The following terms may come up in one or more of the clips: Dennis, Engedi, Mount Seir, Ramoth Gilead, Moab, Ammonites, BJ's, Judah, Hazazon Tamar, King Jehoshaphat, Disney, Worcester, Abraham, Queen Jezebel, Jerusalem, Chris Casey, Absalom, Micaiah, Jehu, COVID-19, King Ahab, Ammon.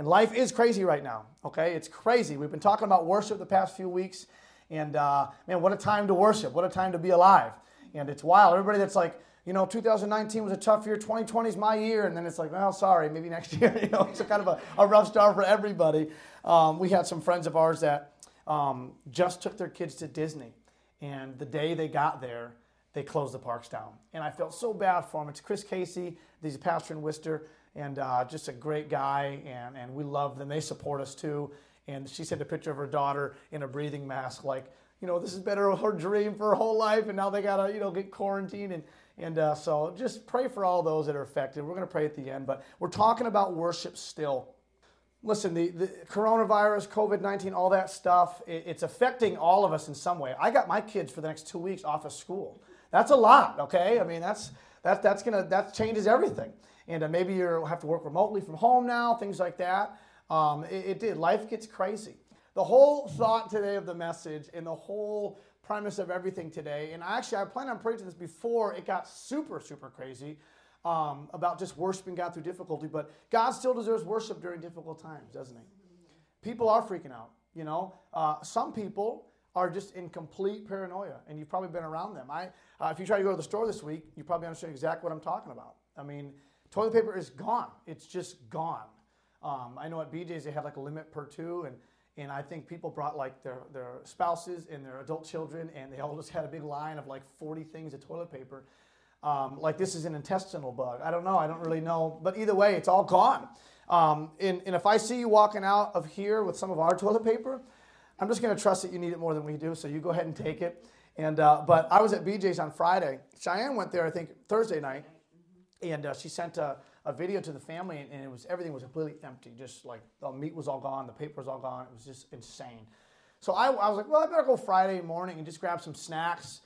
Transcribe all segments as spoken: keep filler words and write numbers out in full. And life is crazy right now, okay? It's crazy. We've been talking about worship the past few weeks, and uh, man, what a time to worship. What a time to be alive. And it's wild. Everybody that's like, you know, two thousand nineteen was a tough year, twenty twenty is my year, and then it's like, well, sorry, maybe next year. You know, it's a kind of a, a rough start for everybody. Um, we had some friends of ours that um, just took their kids to Disney, and the day they got there, they closed the parks down. And I felt so bad for him. It's Chris Casey. He's a pastor in Worcester, and uh, just a great guy, and, and we love them. They support us, too. And she sent a picture of her daughter in a breathing mask, like, you know, this has been her, her dream for her whole life, and now they got to, you know, get quarantined. And, and uh, so just pray for all those that are affected. We're going to pray at the end, but we're talking about worship still. Listen, the, the coronavirus, covid nineteen, all that stuff, it, it's affecting all of us in some way. I got my kids for the next two weeks off of school. That's a lot, okay? I mean, that's that that's gonna that changes everything. And uh, maybe you'll have to work remotely from home now, things like that. Um, it, it did. Life gets crazy. The whole thought today of the message and the whole premise of everything today, and actually I plan on preaching this before it got super, super crazy, um, about just worshiping God through difficulty, but God still deserves worship during difficult times, doesn't he? People are freaking out, you know. Uh, some people are just in complete paranoia, and you've probably been around them. I, uh, if you try to go to the store this week, you probably understand exactly what I'm talking about. I mean, toilet paper is gone. It's just gone. Um, I know at B J's they had like a limit per two, and and I think people brought like their, their spouses and their adult children, and they all just had a big line of like forty things of toilet paper. Um, like this is an intestinal bug. I don't know. I don't really know. But either way, it's all gone. Um, and, and if I see you walking out of here with some of our toilet paper, I'm just going to trust that you need it more than we do, so you go ahead and take it. And uh, But I was at B J's on Friday. Cheyenne went there, I think, Thursday night, and uh, she sent a, a video to the family, and, and it was everything was completely empty. Just like the meat was all gone, the paper was all gone. It was just insane. So I, I was like, well, I better go Friday morning and just grab some snacks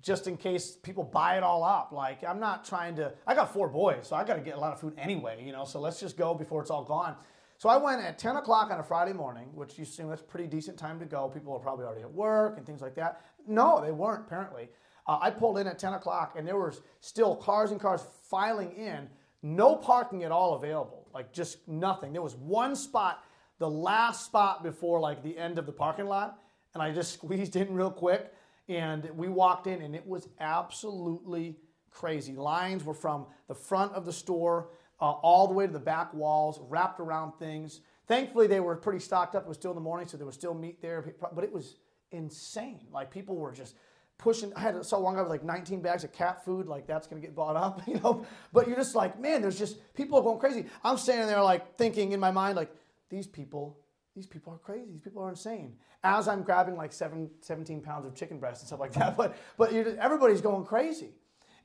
just in case people buy it all up. Like, I'm not trying to – I got four boys, so I got to get a lot of food anyway, you know, so let's just go before it's all gone. So I went at ten o'clock on a Friday morning, which you assume that's a pretty decent time to go. People are probably already at work and things like that. No, they weren't, apparently. Uh, I pulled in at ten o'clock, and there were still cars and cars filing in. No parking at all available, like just nothing. There was one spot, the last spot before like the end of the parking lot, and I just squeezed in real quick, and we walked in, and it was absolutely crazy. Lines were from the front of the store Uh, all the way to the back walls, wrapped around things. Thankfully, they were pretty stocked up. It was still in the morning, so there was still meat there. But it was insane. Like, people were just pushing. I had so long, I was like nineteen bags of cat food. Like, that's going to get bought up, you know. But you're just like, man, there's just, people are going crazy. I'm standing there, like, thinking in my mind, like, these people, these people are crazy. These people are insane. As I'm grabbing, like, seven, seventeen pounds of chicken breast and stuff like that. But, but you're just, everybody's going crazy.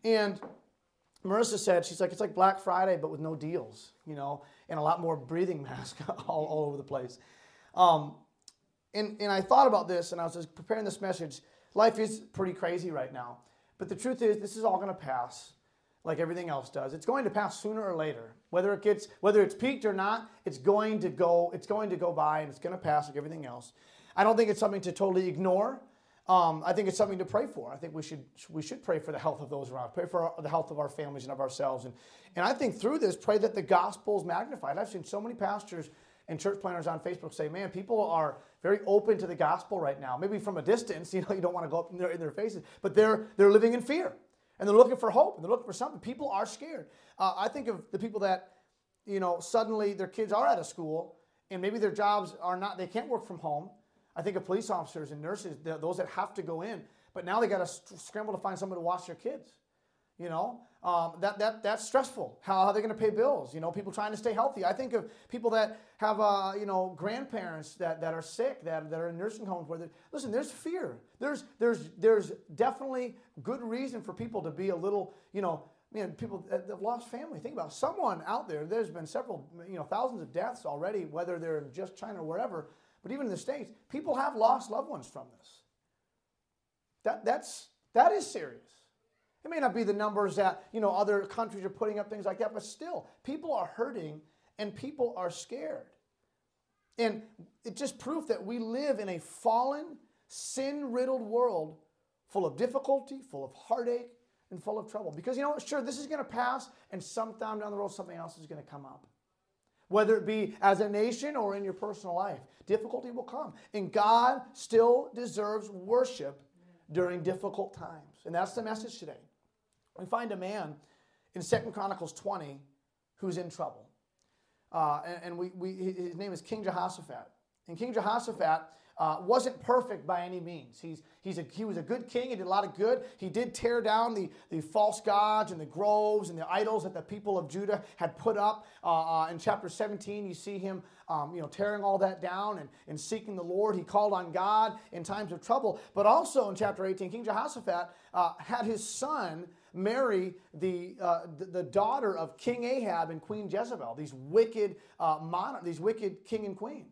And Marissa said, she's like, it's like Black Friday, but with no deals, you know, and a lot more breathing masks all, all over the place. Um, and, and I thought about this, and I was just preparing this message. Life is pretty crazy right now. But the truth is, this is all going to pass, like everything else does. It's going to pass sooner or later. Whether it gets, whether it's peaked or not, it's going to go, it's going to go by, and it's going to pass like everything else. I don't think it's something to totally ignore. Um, I think it's something to pray for. I think we should we should pray for the health of those around, pray for our, the health of our families and of ourselves. And and I think through this, pray that the gospel is magnified. I've seen so many pastors and church planners on Facebook say, man, people are very open to the gospel right now. Maybe from a distance, you know, you don't want to go up in their, in their faces, but they're they're living in fear, and they're looking for hope, and they're looking for something. People are scared. Uh, I think of the people that, you know, suddenly their kids are out of school, and maybe their jobs are not, they can't work from home. I think of police officers and nurses, those that have to go in, but now they got to scramble to find someone to watch their kids. You know, um, that that that's stressful. How are they going to pay bills? You know, people trying to stay healthy. I think of people that have, uh, you know, grandparents that, that are sick, that that are in nursing homes. Where listen, there's fear. There's there's there's definitely good reason for people to be a little, you know, man, people that have lost family. Think about it. Someone out there. There's been several, you know, thousands of deaths already, whether they're in just China or wherever. But even in the States, people have lost loved ones from this. That that's that is serious. It may not be the numbers that, you know, other countries are putting up, things like that, but still, people are hurting and people are scared. And it's just proof that we live in a fallen, sin-riddled world full of difficulty, full of heartache, and full of trouble. Because, you know, sure, this is going to pass, and sometime down the road, something else is going to come up. whether it be as a nation or in your personal life. Difficulty will come. And God still deserves worship during difficult times. And that's the message today. We find a man in Second Chronicles twenty who's in trouble. Uh, and and we, we, his name is King Jehoshaphat. And King Jehoshaphat uh, wasn't perfect by any means. He's, he's a, he was a good king. He did a lot of good. He did tear down the, the false gods and the groves and the idols that the people of Judah had put up. Uh, uh, in chapter seventeen, you see him um, you know, tearing all that down and, and seeking the Lord. He called on God in times of trouble. But also in chapter eighteen, King Jehoshaphat uh, had his son marry the, uh, the the daughter of King Ahab and Queen Jezebel, these wicked uh, monarch, these wicked king and queen.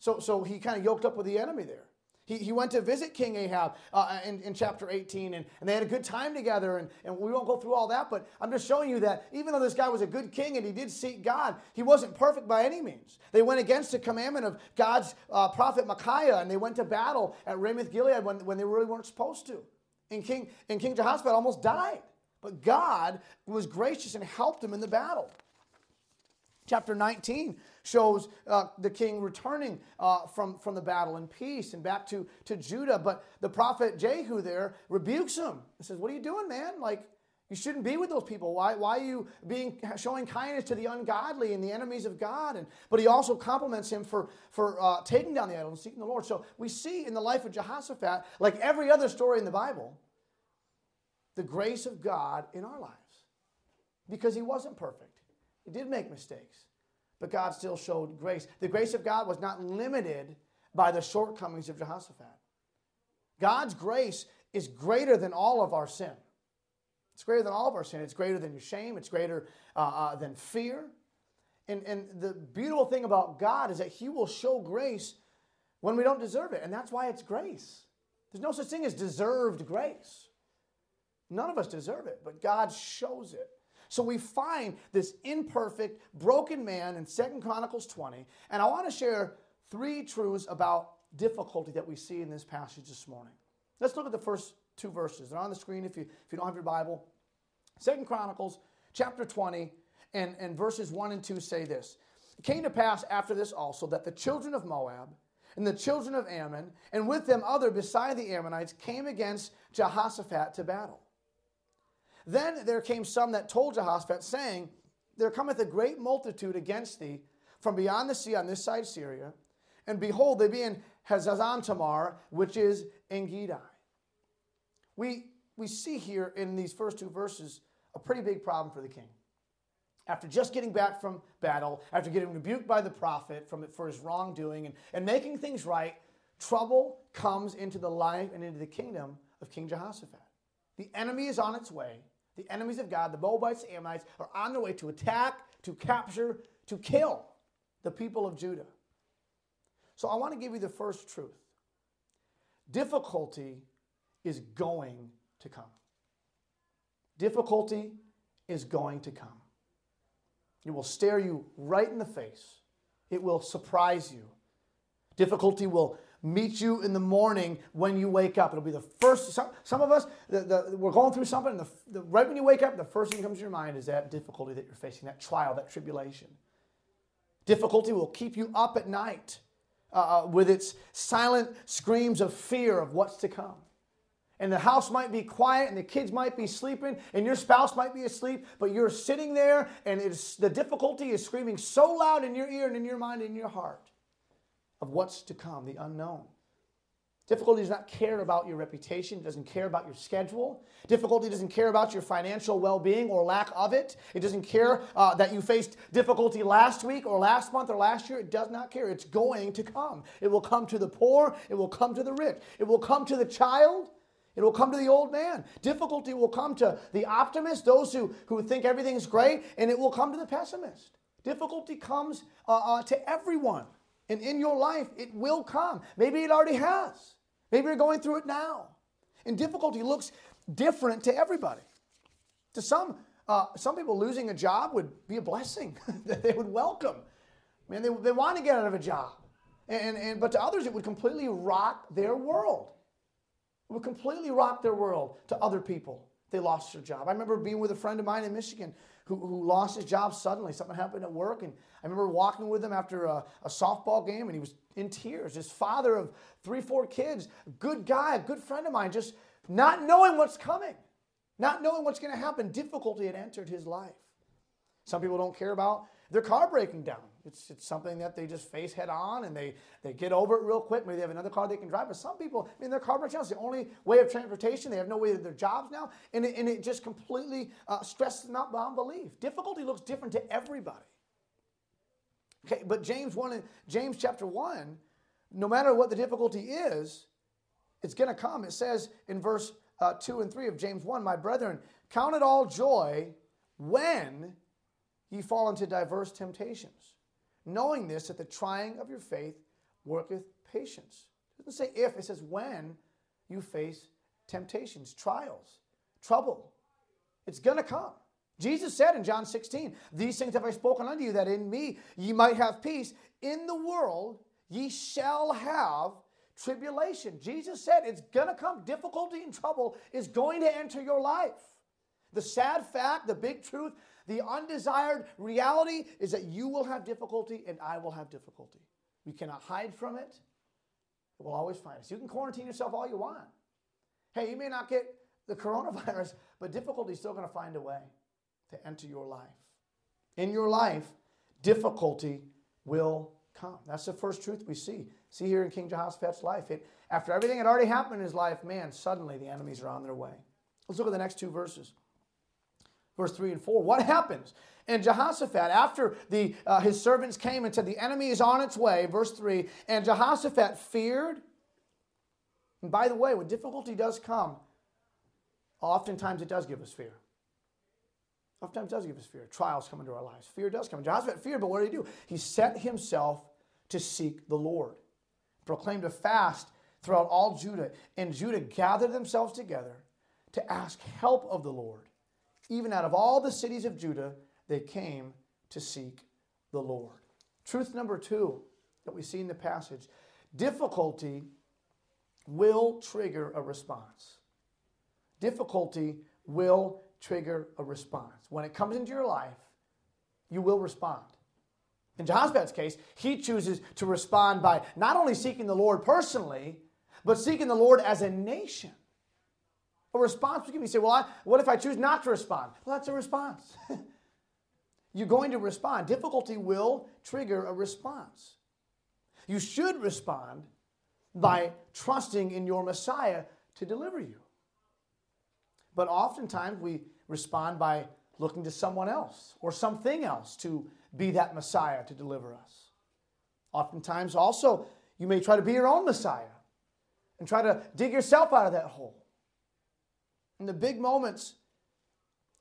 So, so he kind of yoked up with the enemy there. He he went to visit King Ahab uh, in, in chapter eighteen, and, and they had a good time together, and, and we won't go through all that, but I'm just showing you that even though this guy was a good king and he did seek God, he wasn't perfect by any means. They went against the commandment of God's uh, prophet Micaiah, and they went to battle at Ramoth Gilead when, when they really weren't supposed to. And King, and King Jehoshaphat almost died. But God was gracious and helped him in the battle. Chapter nineteen shows uh, the king returning uh, from, from the battle in peace and back to, to Judah. But the prophet Jehu there rebukes him and says, what are you doing, man? Like, you shouldn't be with those people. Why, why are you being showing kindness to the ungodly and the enemies of God? And, but he also compliments him for, for uh, taking down the idol and seeking the Lord. So we see in the life of Jehoshaphat, like every other story in the Bible, the grace of God in our lives. Because he wasn't perfect. He did make mistakes. But God still showed grace. The grace of God was not limited by the shortcomings of Jehoshaphat. God's grace is greater than all of our sin. It's greater than all of our sin. It's greater than your shame. It's greater uh, uh, than fear. And, and the beautiful thing about God is that he will show grace when we don't deserve it. And that's why it's grace. There's no such thing as deserved grace. None of us deserve it, but God shows it. So we find this imperfect, broken man in Second Chronicles twenty. And I want to share three truths about difficulty that we see in this passage this morning. Let's look at the first two verses. They're on the screen if you, if you don't have your Bible. Second Chronicles chapter twenty and, and verses one and two say this. It came to pass after this also that the children of Moab and the children of Ammon, and with them other beside the Ammonites, came against Jehoshaphat to battle. Then there came some that told Jehoshaphat, saying, there cometh a great multitude against thee from beyond the sea on this side Syria, and behold, they be in Hazazon Tamar, which is Engedi. We, we see here in these first two verses a pretty big problem for the king. After just getting back from battle, after getting rebuked by the prophet from, for his wrongdoing and, and making things right, trouble comes into the life and into the kingdom of King Jehoshaphat. The enemy is on its way. The enemies of God, the Moabites, the Ammonites, are on their way to attack, to capture, to kill the people of Judah. So I want to give you the first truth. Difficulty is going to come. Difficulty is going to come. It will stare you right in the face. It will surprise you. Difficulty will meet you in the morning when you wake up. It'll be the first. Some, some of us, the, the, we're going through something, and the, the, right when you wake up, the first thing that comes to your mind is that difficulty that you're facing, that trial, that tribulation. Difficulty will keep you up at night uh, with its silent screams of fear of what's to come. And the house might be quiet, and the kids might be sleeping, and your spouse might be asleep, but you're sitting there, and it's, the difficulty is screaming so loud in your ear and in your mind and in your heart of what's to come, the unknown. Difficulty does not care about your reputation. It doesn't care about your schedule. Difficulty doesn't care about your financial well-being or lack of it. It doesn't care uh, that you faced difficulty last week or last month or last year. It does not care. It's going to come. It will come to the poor. It will come to the rich. It will come to the child. It will come to the old man. Difficulty will come to the optimist, those who, who think everything's great, and it will come to the pessimist. Difficulty comes uh, uh, to everyone. And in your life, it will come. Maybe it already has. Maybe you're going through it now. And difficulty looks different to everybody. To some, uh, some people losing a job would be a blessing that they would welcome. Man, they, they want to get out of a job. And, and but to others, it would completely rock their world. It would completely rock their world to other people. They lost their job. I remember being with a friend of mine in Michigan who, who lost his job suddenly. Something happened at work, and I remember walking with him after a, a softball game, and he was in tears. His father of three, four kids, a good guy, a good friend of mine, just not knowing what's coming, not knowing what's going to happen. Difficulty had entered his life. Some people don't care about their car breaking down. It's, it's something that they just face head on, and they, they get over it real quick. Maybe they have another car they can drive. But some people, I mean, their car breaks down. It's the only way of transportation. They have no way to their jobs now. And it, and it just completely uh, stresses them out beyond belief. Difficulty looks different to everybody. Okay, but James one, James chapter one, no matter what the difficulty is, it's going to come. It says in verse uh, two and three of James one, my brethren, count it all joy when ye fall into diverse temptations, knowing this, that the trying of your faith worketh patience. It doesn't say if, it says when you face temptations, trials, trouble. It's going to come. Jesus said in John sixteen, these things have I spoken unto you, that in me ye might have peace. In the world ye shall have tribulation. Jesus said it's going to come. Difficulty and trouble is going to enter your life. The sad fact, the big truth, the undesired reality is that you will have difficulty and I will have difficulty. We cannot hide from it. It will always find us. You can quarantine yourself all you want. Hey, you may not get the coronavirus, but difficulty is still going to find a way to enter your life. In your life, difficulty will come. That's the first truth we see. See here in King Jehoshaphat's life. It, after everything had already happened in his life, man, suddenly the enemies are on their way. Let's look at the next two verses. Verse three and four, what happens? And Jehoshaphat, after the uh, his servants came and said, the enemy is on its way, verse three, and Jehoshaphat feared. And by the way, when difficulty does come, oftentimes it does give us fear. Oftentimes it does give us fear. Trials come into our lives. Fear does come. Jehoshaphat feared, but what did he do? He set himself to seek the Lord, proclaimed a fast throughout all Judah, and Judah gathered themselves together to ask help of the Lord. Even out of all the cities of Judah, they came to seek the Lord. Truth number two that we see in the passage, difficulty will trigger a response. Difficulty will trigger a response. When it comes into your life, you will respond. In Jehoshaphat's case, he chooses to respond by not only seeking the Lord personally, but seeking the Lord as a nation. A response would be, you say, well, I, what if I choose not to respond? Well, that's a response. You're going to respond. Difficulty will trigger a response. You should respond by trusting in your Messiah to deliver you. But oftentimes we respond by looking to someone else or something else to be that Messiah to deliver us. Oftentimes also you may try to be your own Messiah and try to dig yourself out of that hole. In the big moments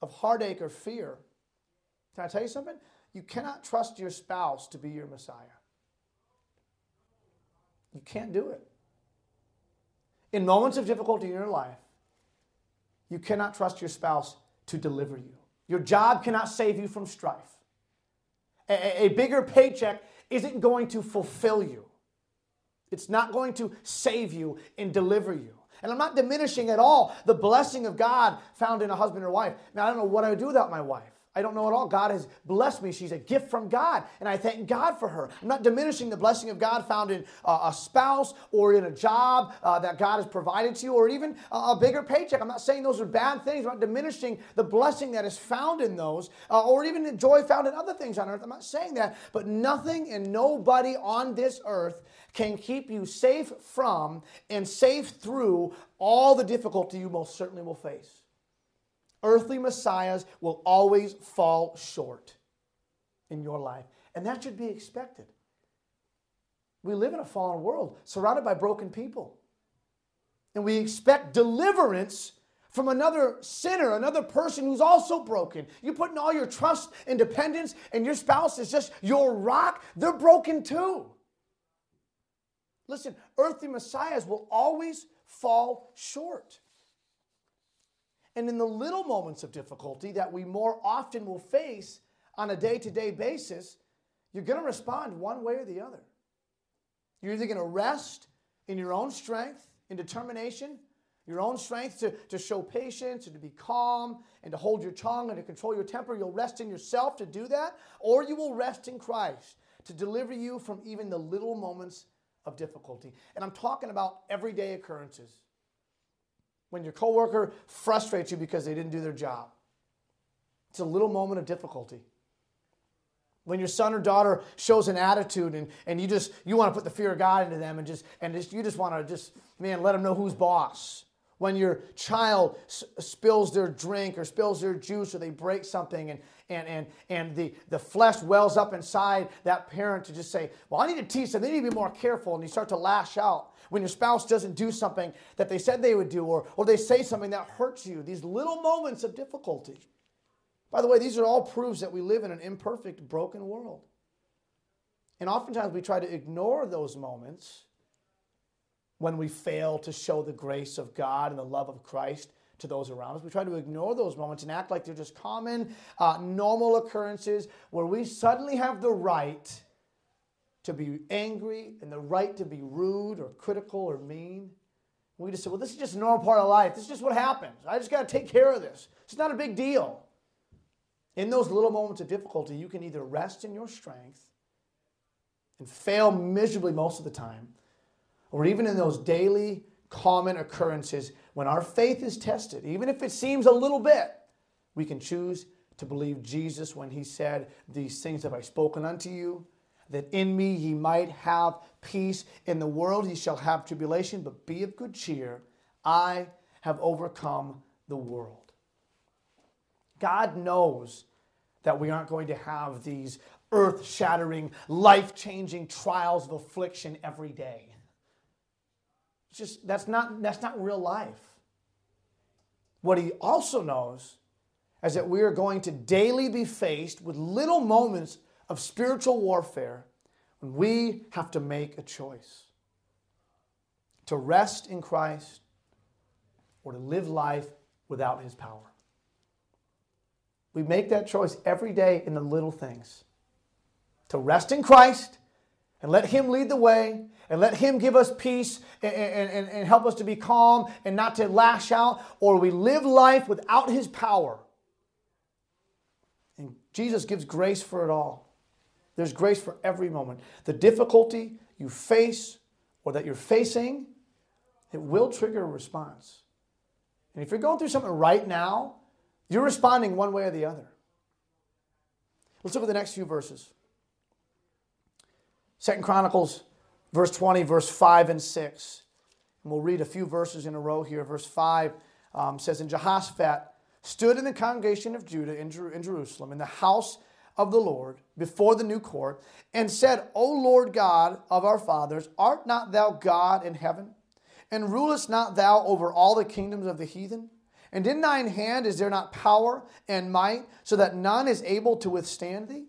of heartache or fear, can I tell you something? You cannot trust your spouse to be your Messiah. You can't do it. In moments of difficulty in your life, you cannot trust your spouse to deliver you. Your job cannot save you from strife. A, a bigger paycheck isn't going to fulfill you. It's not going to save you and deliver you. And I'm not diminishing at all the blessing of God found in a husband or wife. Now, I don't know what I would do without my wife. I don't know at all. God has blessed me. She's a gift from God, and I thank God for her. I'm not diminishing the blessing of God found in uh, a spouse or in a job uh, that God has provided to you or even uh, a bigger paycheck. I'm not saying those are bad things. I'm not diminishing the blessing that is found in those uh, or even the joy found in other things on earth. I'm not saying that, but nothing and nobody on this earth can keep you safe from and safe through all the difficulty you most certainly will face. Earthly messiahs will always fall short in your life. And that should be expected. We live in a fallen world surrounded by broken people. And we expect deliverance from another sinner, another person who's also broken. You're putting all your trust and dependence, and your spouse is just your rock. They're broken too. Listen, earthly messiahs will always fall short. And in the little moments of difficulty that we more often will face on a day-to-day basis, you're going to respond one way or the other. You're either going to rest in your own strength and determination, Your own strength to, to show patience and to be calm and to hold your tongue and to control your temper. You'll rest in yourself to do that, or you will rest in Christ to deliver you from even the little moments of difficulty. And I'm talking about everyday occurrences. When your coworker frustrates you because they didn't do their job, it's a little moment of difficulty. When your son or daughter shows an attitude and, and you just you want to put the fear of God into them and just and just, you just want to just, man, let them know who's boss. When your child s- spills their drink or spills their juice or they break something and and and and the, the flesh wells up inside that parent to just say, well, I need to teach them. They need to be more careful. And you start to lash out. When your spouse doesn't do something that they said they would do or, or they say something that hurts you. These little moments of difficulty. By the way, these are all proofs that we live in an imperfect, broken world. And oftentimes we try to ignore those moments when we fail to show the grace of God and the love of Christ to those around us. We try to ignore those moments and act like they're just common, uh, normal occurrences where we suddenly have the right to be angry and the right to be rude or critical or mean. We just say, well, this is just a normal part of life. This is just what happens. I just got to take care of this. It's not a big deal. In those little moments of difficulty, you can either rest in your strength and fail miserably most of the time, or even in those daily common occurrences when our faith is tested, even if it seems a little bit, we can choose to believe Jesus when he said, these things have I spoken unto you, that in me ye might have peace. In the world ye shall have tribulation, but be of good cheer. I have overcome the world. God knows that we aren't going to have these earth-shattering, life-changing trials of affliction every day. It's just that's not that's not real life. What he also knows is that we are going to daily be faced with little moments of spiritual warfare when we have to make a choice. To rest in Christ or to live life without his power. We make that choice every day in the little things. To rest in Christ and let him lead the way and let him give us peace and, and, and help us to be calm and not to lash out, or we live life without his power. And Jesus gives grace for it all. There's grace for every moment. The difficulty you face or that you're facing, it will trigger a response. And if you're going through something right now, you're responding one way or the other. Let's look at the next few verses. Second Chronicles, verse twenty, verse five and six. And we'll read a few verses in a row here. Verse five um, says, and Jehoshaphat stood in the congregation of Judah in, Jer- in Jerusalem, in the house of the Lord, before the new court, and said, O Lord God of our fathers, art not thou God in heaven? And rulest not thou over all the kingdoms of the heathen? And in thine hand is there not power and might, so that none is able to withstand thee?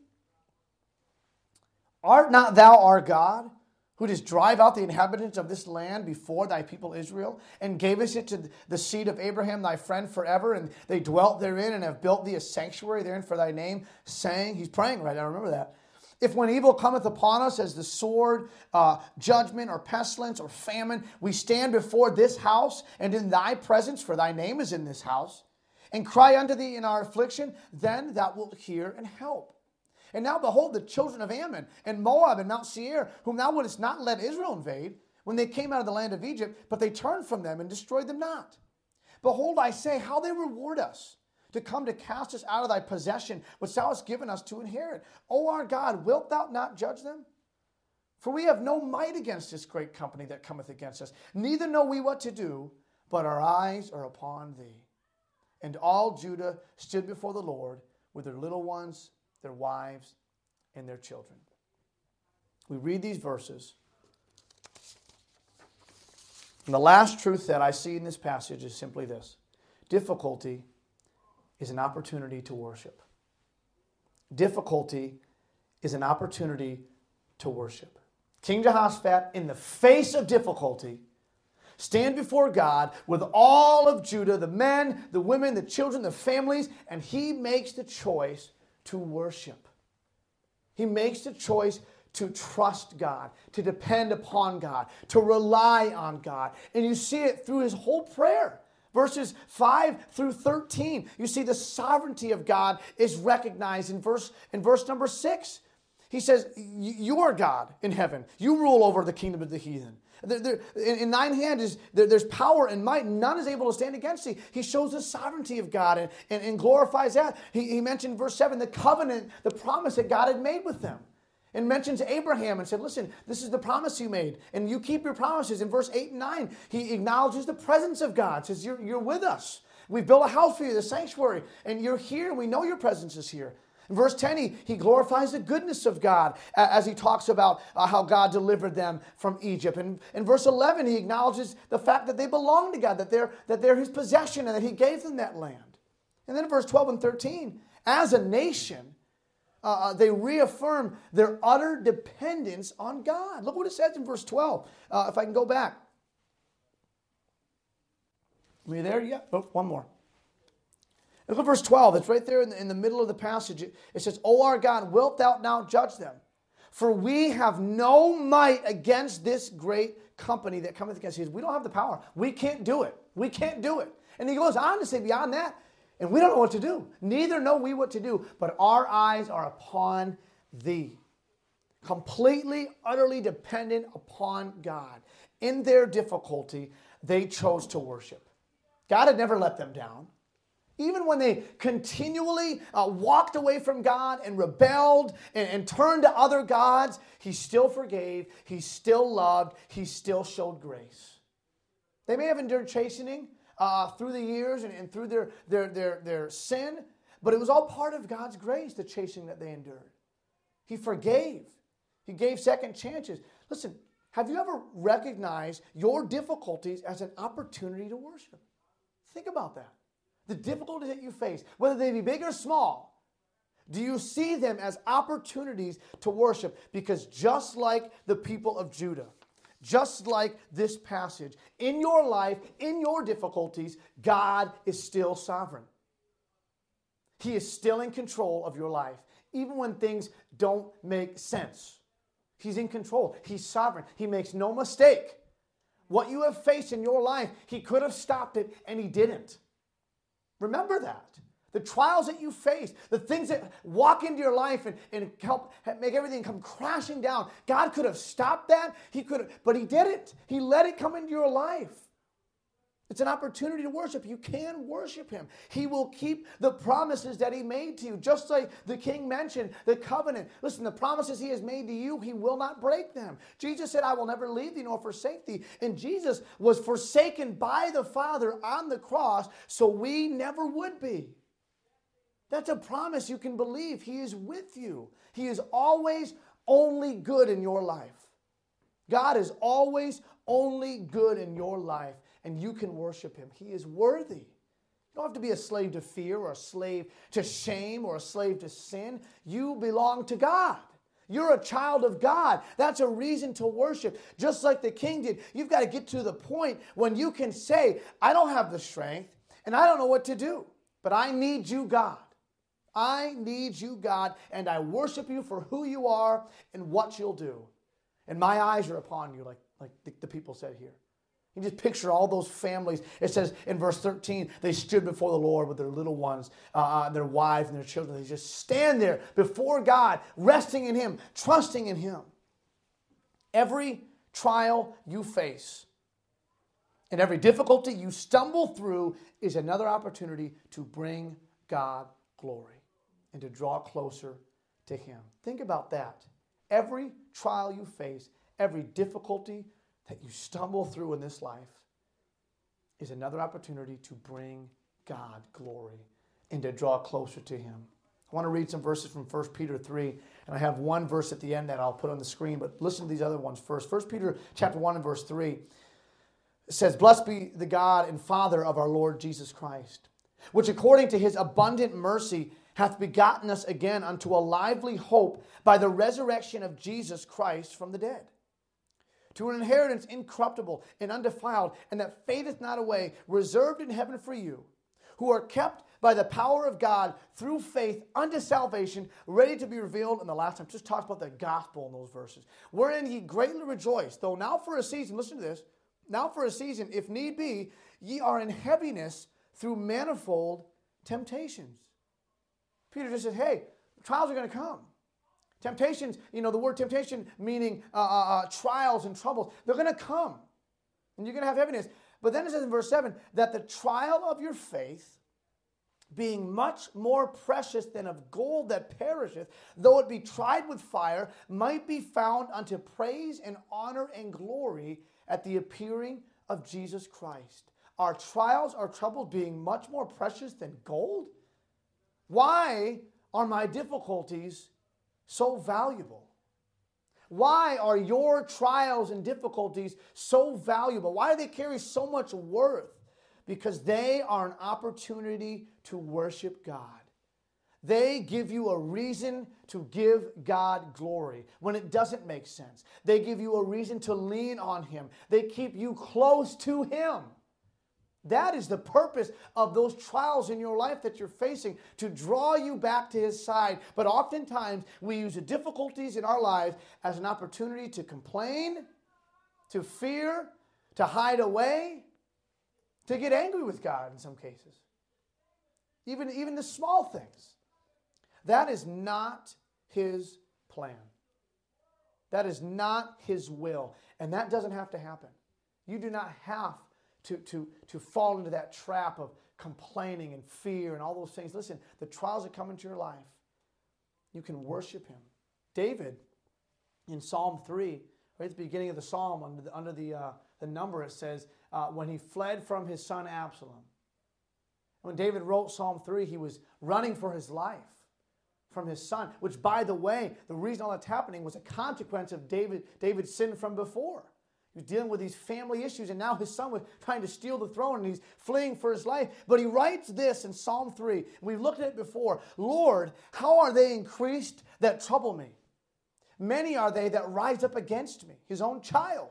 Art not thou our God, who didst drive out the inhabitants of this land before thy people Israel, and gavest it to the seed of Abraham thy friend forever, and they dwelt therein, and have built thee a sanctuary therein for thy name, saying, he's praying right now, remember that. If when evil cometh upon us as the sword, uh, judgment, or pestilence, or famine, we stand before this house and in thy presence, for thy name is in this house, and cry unto thee in our affliction, then thou wilt hear and help. And now behold the children of Ammon and Moab and Mount Seir, whom thou wouldest not let Israel invade, when they came out of the land of Egypt, but they turned from them and destroyed them not. Behold, I say, how they reward us, to come to cast us out of thy possession, which thou hast given us to inherit. O our God, wilt thou not judge them? For we have no might against this great company that cometh against us. Neither know we what to do, but our eyes are upon thee. And all Judah stood before the Lord with their little ones, their wives, and their children. We read these verses. And the last truth that I see in this passage is simply this. Difficulty is an opportunity to worship. Difficulty is an opportunity to worship. King Jehoshaphat, in the face of difficulty, stand before God with all of Judah, the men, the women, the children, the families, and he makes the choice to worship. He makes the choice to trust God, to depend upon God, to rely on God. And you see it through his whole prayer. Verses five through thirteen, you see the sovereignty of God is recognized in verse, in verse number six. He says, you are God in heaven. You rule over the kingdom of the heathen. There, there, in, in thine hand is there, there's power and might. None is able to stand against thee. He shows the sovereignty of God and, and, and glorifies that. He, he mentioned verse seven, the covenant, the promise that God had made with them. And mentions Abraham and said, listen, this is the promise you made. And you keep your promises. In verse eight and nine, he acknowledges the presence of God. Says, you're, you're with us. We built a house for you, the sanctuary. And you're here. We know your presence is here. In verse ten, he, he glorifies the goodness of God as he talks about uh, how God delivered them from Egypt. And in verse eleven, he acknowledges the fact that they belong to God, that they're, that they're his possession and that he gave them that land. And then in verse twelve and thirteen, as a nation, Uh, they reaffirm their utter dependence on God. Look what it says in verse twelve. Uh, if I can go back. Are you there? Yeah. Oh, one more. Look at verse twelve. It's right there in the, in the middle of the passage. It, it says, O our God, wilt thou now judge them? For we have no might against this great company that cometh against us. We don't have the power. We can't do it. We can't do it. And he goes on to say beyond that, and we don't know what to do. Neither know we what to do, but our eyes are upon thee. Completely, utterly dependent upon God. In their difficulty, they chose to worship. God had never let them down. Even when they continually uh, walked away from God and rebelled and, and turned to other gods, he still forgave, he still loved, he still showed grace. They may have endured chastening, Uh, through the years and, and through their, their, their, their sin. But it was all part of God's grace, the chastening that they endured. He forgave. He gave second chances. Listen, have you ever recognized your difficulties as an opportunity to worship? Think about that. The difficulties that you face, whether they be big or small, do you see them as opportunities to worship? Because just like the people of Judah, just like this passage, in your life, in your difficulties, God is still sovereign. He is still in control of your life, even when things don't make sense. He's in control. He's sovereign. He makes no mistake. What you have faced in your life, he could have stopped it, and he didn't. Remember that. The trials that you face, the things that walk into your life and, and help make everything come crashing down. God could have stopped that. He could have, but he didn't. He let it come into your life. It's an opportunity to worship. You can worship him. He will keep the promises that he made to you. Just like the king mentioned, the covenant. Listen, the promises he has made to you, he will not break them. Jesus said, I will never leave thee nor forsake thee. And Jesus was forsaken by the Father on the cross, so we never would be. That's a promise you can believe. He is with you. He is always only good in your life. God is always only good in your life, and you can worship him. He is worthy. You don't have to be a slave to fear or a slave to shame or a slave to sin. You belong to God. You're a child of God. That's a reason to worship. Just like the king did, you've got to get to the point when you can say, I don't have the strength, and I don't know what to do, but I need you, God. I need you, God, and I worship you for who you are and what you'll do. And my eyes are upon you, like, like the, the people said here. You just picture all those families. It says in verse thirteen, they stood before the Lord with their little ones, uh, their wives and their children. They just stand there before God, resting in him, trusting in him. Every trial you face and every difficulty you stumble through is another opportunity to bring God glory and to draw closer to him. Think about that. Every trial you face, every difficulty that you stumble through in this life is another opportunity to bring God glory and to draw closer to him. I want to read some verses from First Peter three, and I have one verse at the end that I'll put on the screen, but listen to these other ones first. First Peter chapter one and verse three, it says, Blessed be the God and Father of our Lord Jesus Christ, which according to his abundant mercy hath begotten us again unto a lively hope by the resurrection of Jesus Christ from the dead, to an inheritance incorruptible and undefiled, and that fadeth not away, reserved in heaven for you, who are kept by the power of God through faith unto salvation, ready to be revealed in the last time. Just talks about the gospel in those verses. Wherein he greatly rejoiced, though now for a season, listen to this, now for a season, if need be, ye are in heaviness through manifold temptations. Peter just said, hey, trials are going to come. Temptations, you know, the word temptation meaning uh, uh, trials and troubles. They're going to come, and you're going to have heaviness. But then it says in verse seven, that the trial of your faith, being much more precious than of gold that perisheth, though it be tried with fire, might be found unto praise and honor and glory at the appearing of Jesus Christ. Our trials, our troubles being much more precious than gold? Why are my difficulties so valuable? Why are your trials and difficulties so valuable? Why do they carry so much worth? Because they are an opportunity to worship God. They give you a reason to give God glory when it doesn't make sense. They give you a reason to lean on Him. They keep you close to Him. That is the purpose of those trials in your life that you're facing, to draw you back to His side. But oftentimes, we use the difficulties in our lives as an opportunity to complain, to fear, to hide away, to get angry with God in some cases. Even, even the small things. That is not His plan. That is not His will. And that doesn't have to happen. You do not have To, to, to fall into that trap of complaining and fear and all those things. Listen, the trials that come into your life, you can worship Him. David, in Psalm three, right at the beginning of the psalm, under the, under the, uh, the number, it says, uh, when he fled from his son Absalom. When David wrote Psalm three, he was running for his life from his son, which, by the way, the reason all that's happening was a consequence of David, David's sin from before. He was dealing with these family issues, and now his son was trying to steal the throne, and he's fleeing for his life. But he writes this in Psalm three, and we've looked at it before. Lord, how are they increased that trouble me? Many are they that rise up against me, his own child.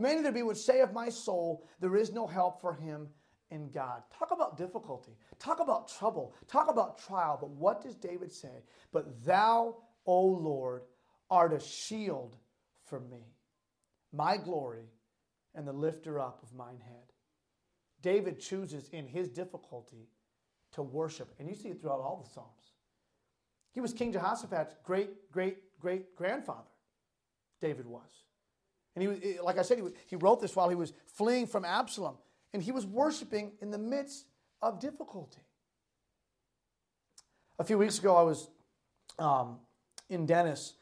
Many there be which say of my soul, there is no help for him in God. Talk about difficulty. Talk about trouble. Talk about trial. But what does David say? But thou, O Lord, art a shield for me, my glory, and the lifter up of mine head. David chooses in his difficulty to worship. And you see it throughout all the Psalms. He was King Jehoshaphat's great, great, great grandfather. David was. And he was, like I said, he, was, he wrote this while he was fleeing from Absalom. And he was worshiping in the midst of difficulty. A few weeks ago, I was um, in Dennis.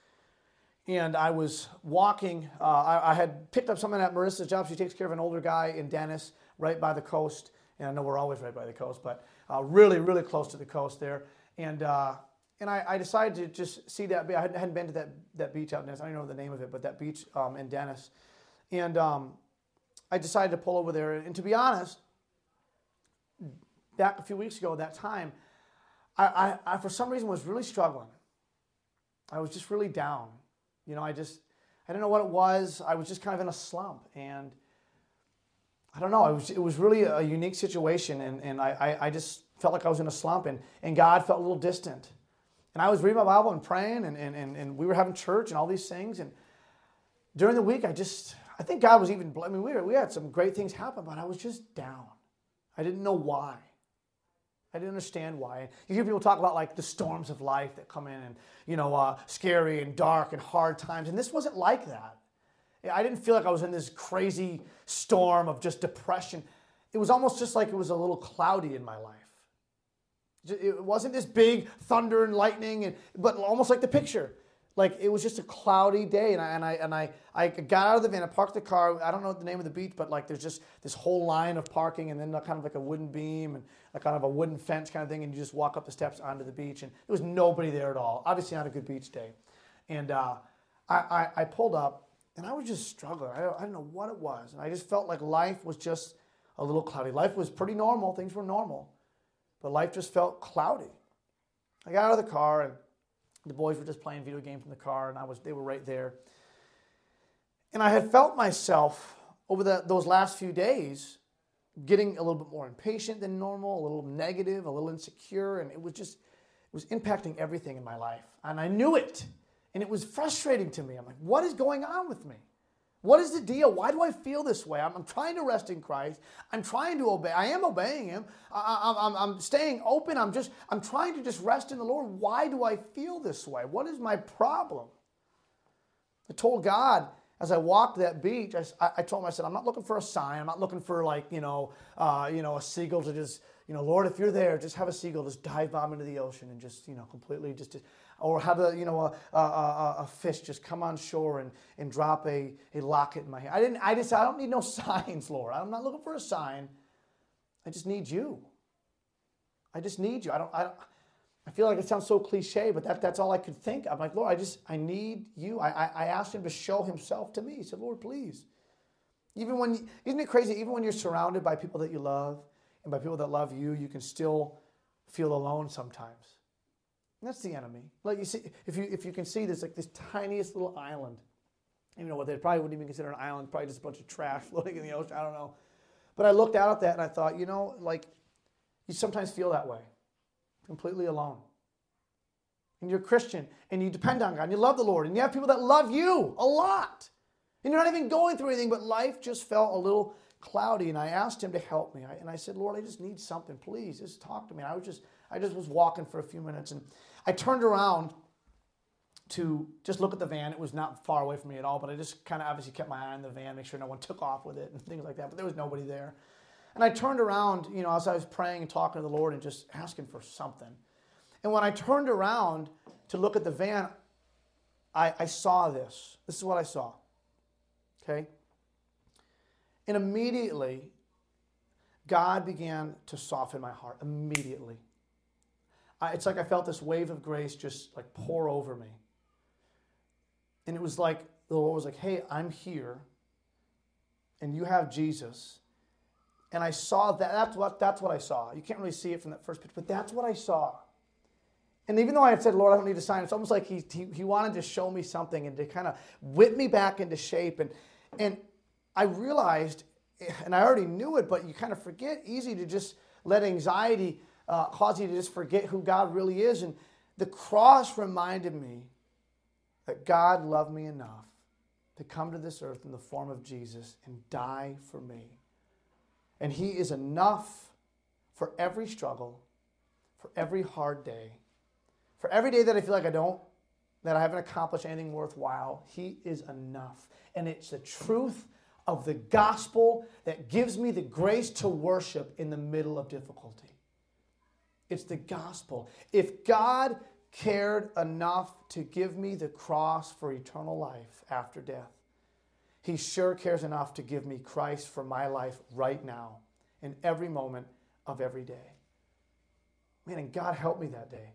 And I was walking, uh, I, I had picked up something at Marissa's job. She takes care of an older guy in Dennis, right by the coast. And I know we're always right by the coast, but uh, really, really close to the coast there. And uh, and I, I decided to just see that. I hadn't been to that, that beach out in Dennis. I don't know the name of it, but that beach um, in Dennis. And um, I decided to pull over there. And to be honest, back a few weeks ago at that time, I, I, I for some reason was really struggling. I was just really down. You know, I just, I didn't know what it was. I was just kind of in a slump. And I don't know, I was, it was really a unique situation. And, and I, I just felt like I was in a slump. And, and God felt a little distant. And I was reading my Bible and praying. And, and, and, and we were having church and all these things. And during the week, I just, I think God was even, I mean, we, were, we had some great things happen. But I was just down. I didn't know why. I didn't understand why. You hear people talk about like the storms of life that come in and, you know, uh, scary and dark and hard times. And this wasn't like that. I didn't feel like I was in this crazy storm of just depression. It was almost just like it was a little cloudy in my life. It wasn't this big thunder and lightning, and but almost like the picture. Like it was just a cloudy day. And I and I, and I I got out of the van, I parked the car. I don't know the name of the beach, but like there's just this whole line of parking and then kind of like a wooden beam and like kind of a wooden fence kind of thing. And you just walk up the steps onto the beach, and there was nobody there at all. Obviously not a good beach day. And uh, I, I, I pulled up and I was just struggling. I, I didn't know what it was. And I just felt like life was just a little cloudy. Life was pretty normal. Things were normal. But life just felt cloudy. I got out of the car, and the boys were just playing video games in the car, and I was they were right there. And I had felt myself over the, those last few days getting a little bit more impatient than normal, a little negative, a little insecure, and it was just, it was impacting everything in my life. And I knew it, and it was frustrating to me. I'm like, what is going on with me? What is the deal? Why do I feel this way? I'm, I'm trying to rest in Christ. I'm trying to obey. I am obeying Him. I, I, I'm, I'm staying open. I'm just, I'm trying to just rest in the Lord. Why do I feel this way? What is my problem? I told God as I walked that beach, I, I told Him, I said, I'm not looking for a sign. I'm not looking for like, you know, uh, you know, a seagull to just, you know, Lord, if you're there, just have a seagull, just dive bomb into the ocean and just, you know, completely just, just or have a, you know, a, a, a fish just come on shore and, and drop a, a locket in my hand. I didn't, I just, I don't need no signs, Lord. I'm not looking for a sign. I just need you. I just need you. I don't, I don't, I feel like it sounds so cliche, but that, that's all I could think. I'm like, Lord, I just, I need you. I, I, I asked Him to show Himself to me. He said, Lord, please. Even when, isn't it crazy? Even when you're surrounded by people that you love and by people that love you, you can still feel alone sometimes. And that's the enemy. Like you see, if you if you can see this, like this tiniest little island, you know what they probably wouldn't even consider an island, probably just a bunch of trash floating in the ocean. I don't know. But I looked out at that and I thought, you know, like you sometimes feel that way, completely alone. And you're a Christian and you depend on God and you love the Lord and you have people that love you a lot. And you're not even going through anything, but life just felt a little cloudy. And I asked Him to help me. I, and I said, Lord, I just need something. Please, just talk to me. And I was just I just was walking for a few minutes, and I turned around to just look at the van. It was not far away from me at all, but I just kind of obviously kept my eye on the van, make sure no one took off with it and things like that, but there was nobody there. And I turned around, you know, as I was praying and talking to the Lord and just asking for something. And when I turned around to look at the van, I, I saw this. This is what I saw, okay? And immediately, God began to soften my heart, immediately. I, it's like I felt this wave of grace just like pour over me. And it was like, the Lord was like, hey, I'm here, and you have Jesus. And I saw that. That's what, that's what I saw. You can't really see it from that first picture, but that's what I saw. And even though I had said, Lord, I don't need a sign, it's almost like he, he, he wanted to show me something and to kind of whip me back into shape. And, and I realized, and I already knew it, but you kind of forget, easy to just let anxiety Uh, cause you to just forget who God really is. And the cross reminded me that God loved me enough to come to this earth in the form of Jesus and die for me. And He is enough for every struggle, for every hard day, for every day that I feel like I don't, that I haven't accomplished anything worthwhile. He is enough. And it's the truth of the gospel that gives me the grace to worship in the middle of difficulty. It's the gospel. If God cared enough to give me the cross for eternal life after death, He sure cares enough to give me Christ for my life right now in every moment of every day. Man, and God helped me that day.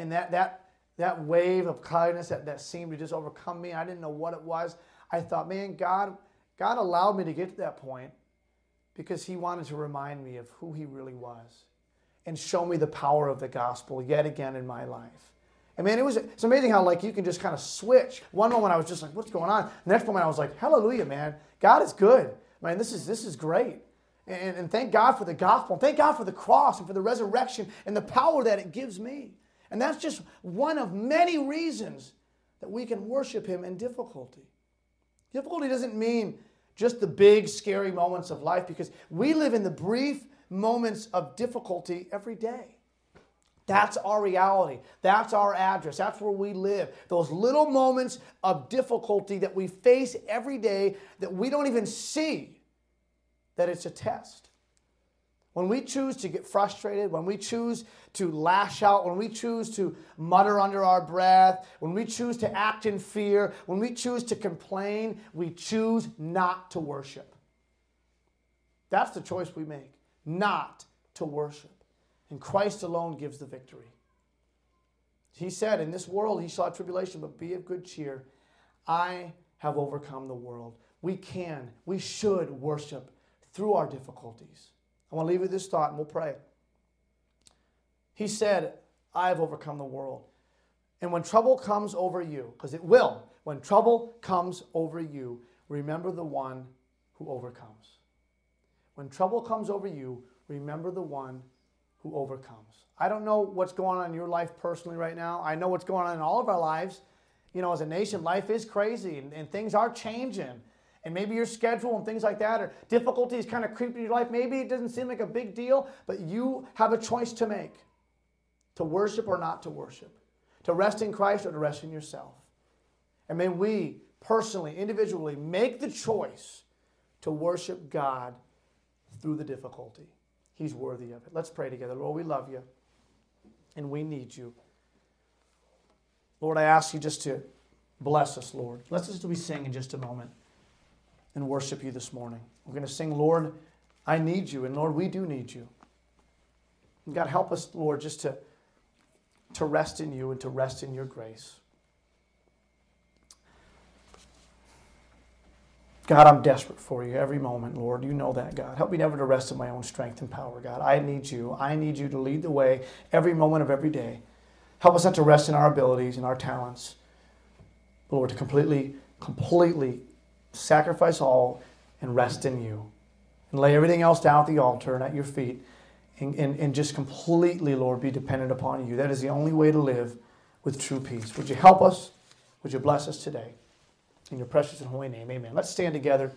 And that that that wave of kindness that, that seemed to just overcome me, I didn't know what it was. I thought, man, God, God allowed me to get to that point because He wanted to remind me of who He really was and show me the power of the gospel yet again in my life. And man, it was, it's amazing how like you can just kind of switch. One moment I was just like, what's going on? The next moment I was like, hallelujah, man. God is good. Man, this is this is great. And, and thank God for the gospel. And thank God for the cross and for the resurrection and the power that it gives me. And that's just one of many reasons that we can worship Him in difficulty. Difficulty doesn't mean just the big, scary moments of life, because we live in the brief moments of difficulty every day. That's our reality. That's our address. That's where we live. Those little moments of difficulty that we face every day that we don't even see that it's a test. When we choose to get frustrated, when we choose to lash out, when we choose to mutter under our breath, when we choose to act in fear, when we choose to complain, we choose not to worship. That's the choice we make. Not to worship. And Christ alone gives the victory. He said, in this world ye shall have tribulation, but be of good cheer. I have overcome the world. We can, we should worship through our difficulties. I want to leave you with this thought and we'll pray. He said, I have overcome the world. And when trouble comes over you, because it will, when trouble comes over you, remember the one who overcomes. When trouble comes over you, remember the one who overcomes. I don't know what's going on in your life personally right now. I know what's going on in all of our lives. You know, as a nation, life is crazy and, and things are changing. And maybe your schedule and things like that, or difficulties kind of creep into your life. Maybe it doesn't seem like a big deal, but you have a choice to make. To worship or not to worship. To rest in Christ or to rest in yourself. And may we personally, individually, make the choice to worship God through the difficulty. He's worthy of it. Let's pray together. Lord, we love you and we need you. Lord, I ask you just to bless us, Lord. Let's just be singing in just a moment and worship you this morning. We're going to sing, Lord, I need you, and Lord, we do need you. And God, help us, Lord, just to, to rest in you and to rest in your grace. God, I'm desperate for you every moment, Lord. You know that, God. Help me never to rest in my own strength and power, God. I need you. I need you to lead the way every moment of every day. Help us not to rest in our abilities and our talents, Lord, to completely, completely sacrifice all and rest in you. And lay everything else down at the altar and at your feet. And, and, and just completely, Lord, be dependent upon you. That is the only way to live with true peace. Would you help us? Would you bless us today? In your precious and holy name, amen. Let's stand together.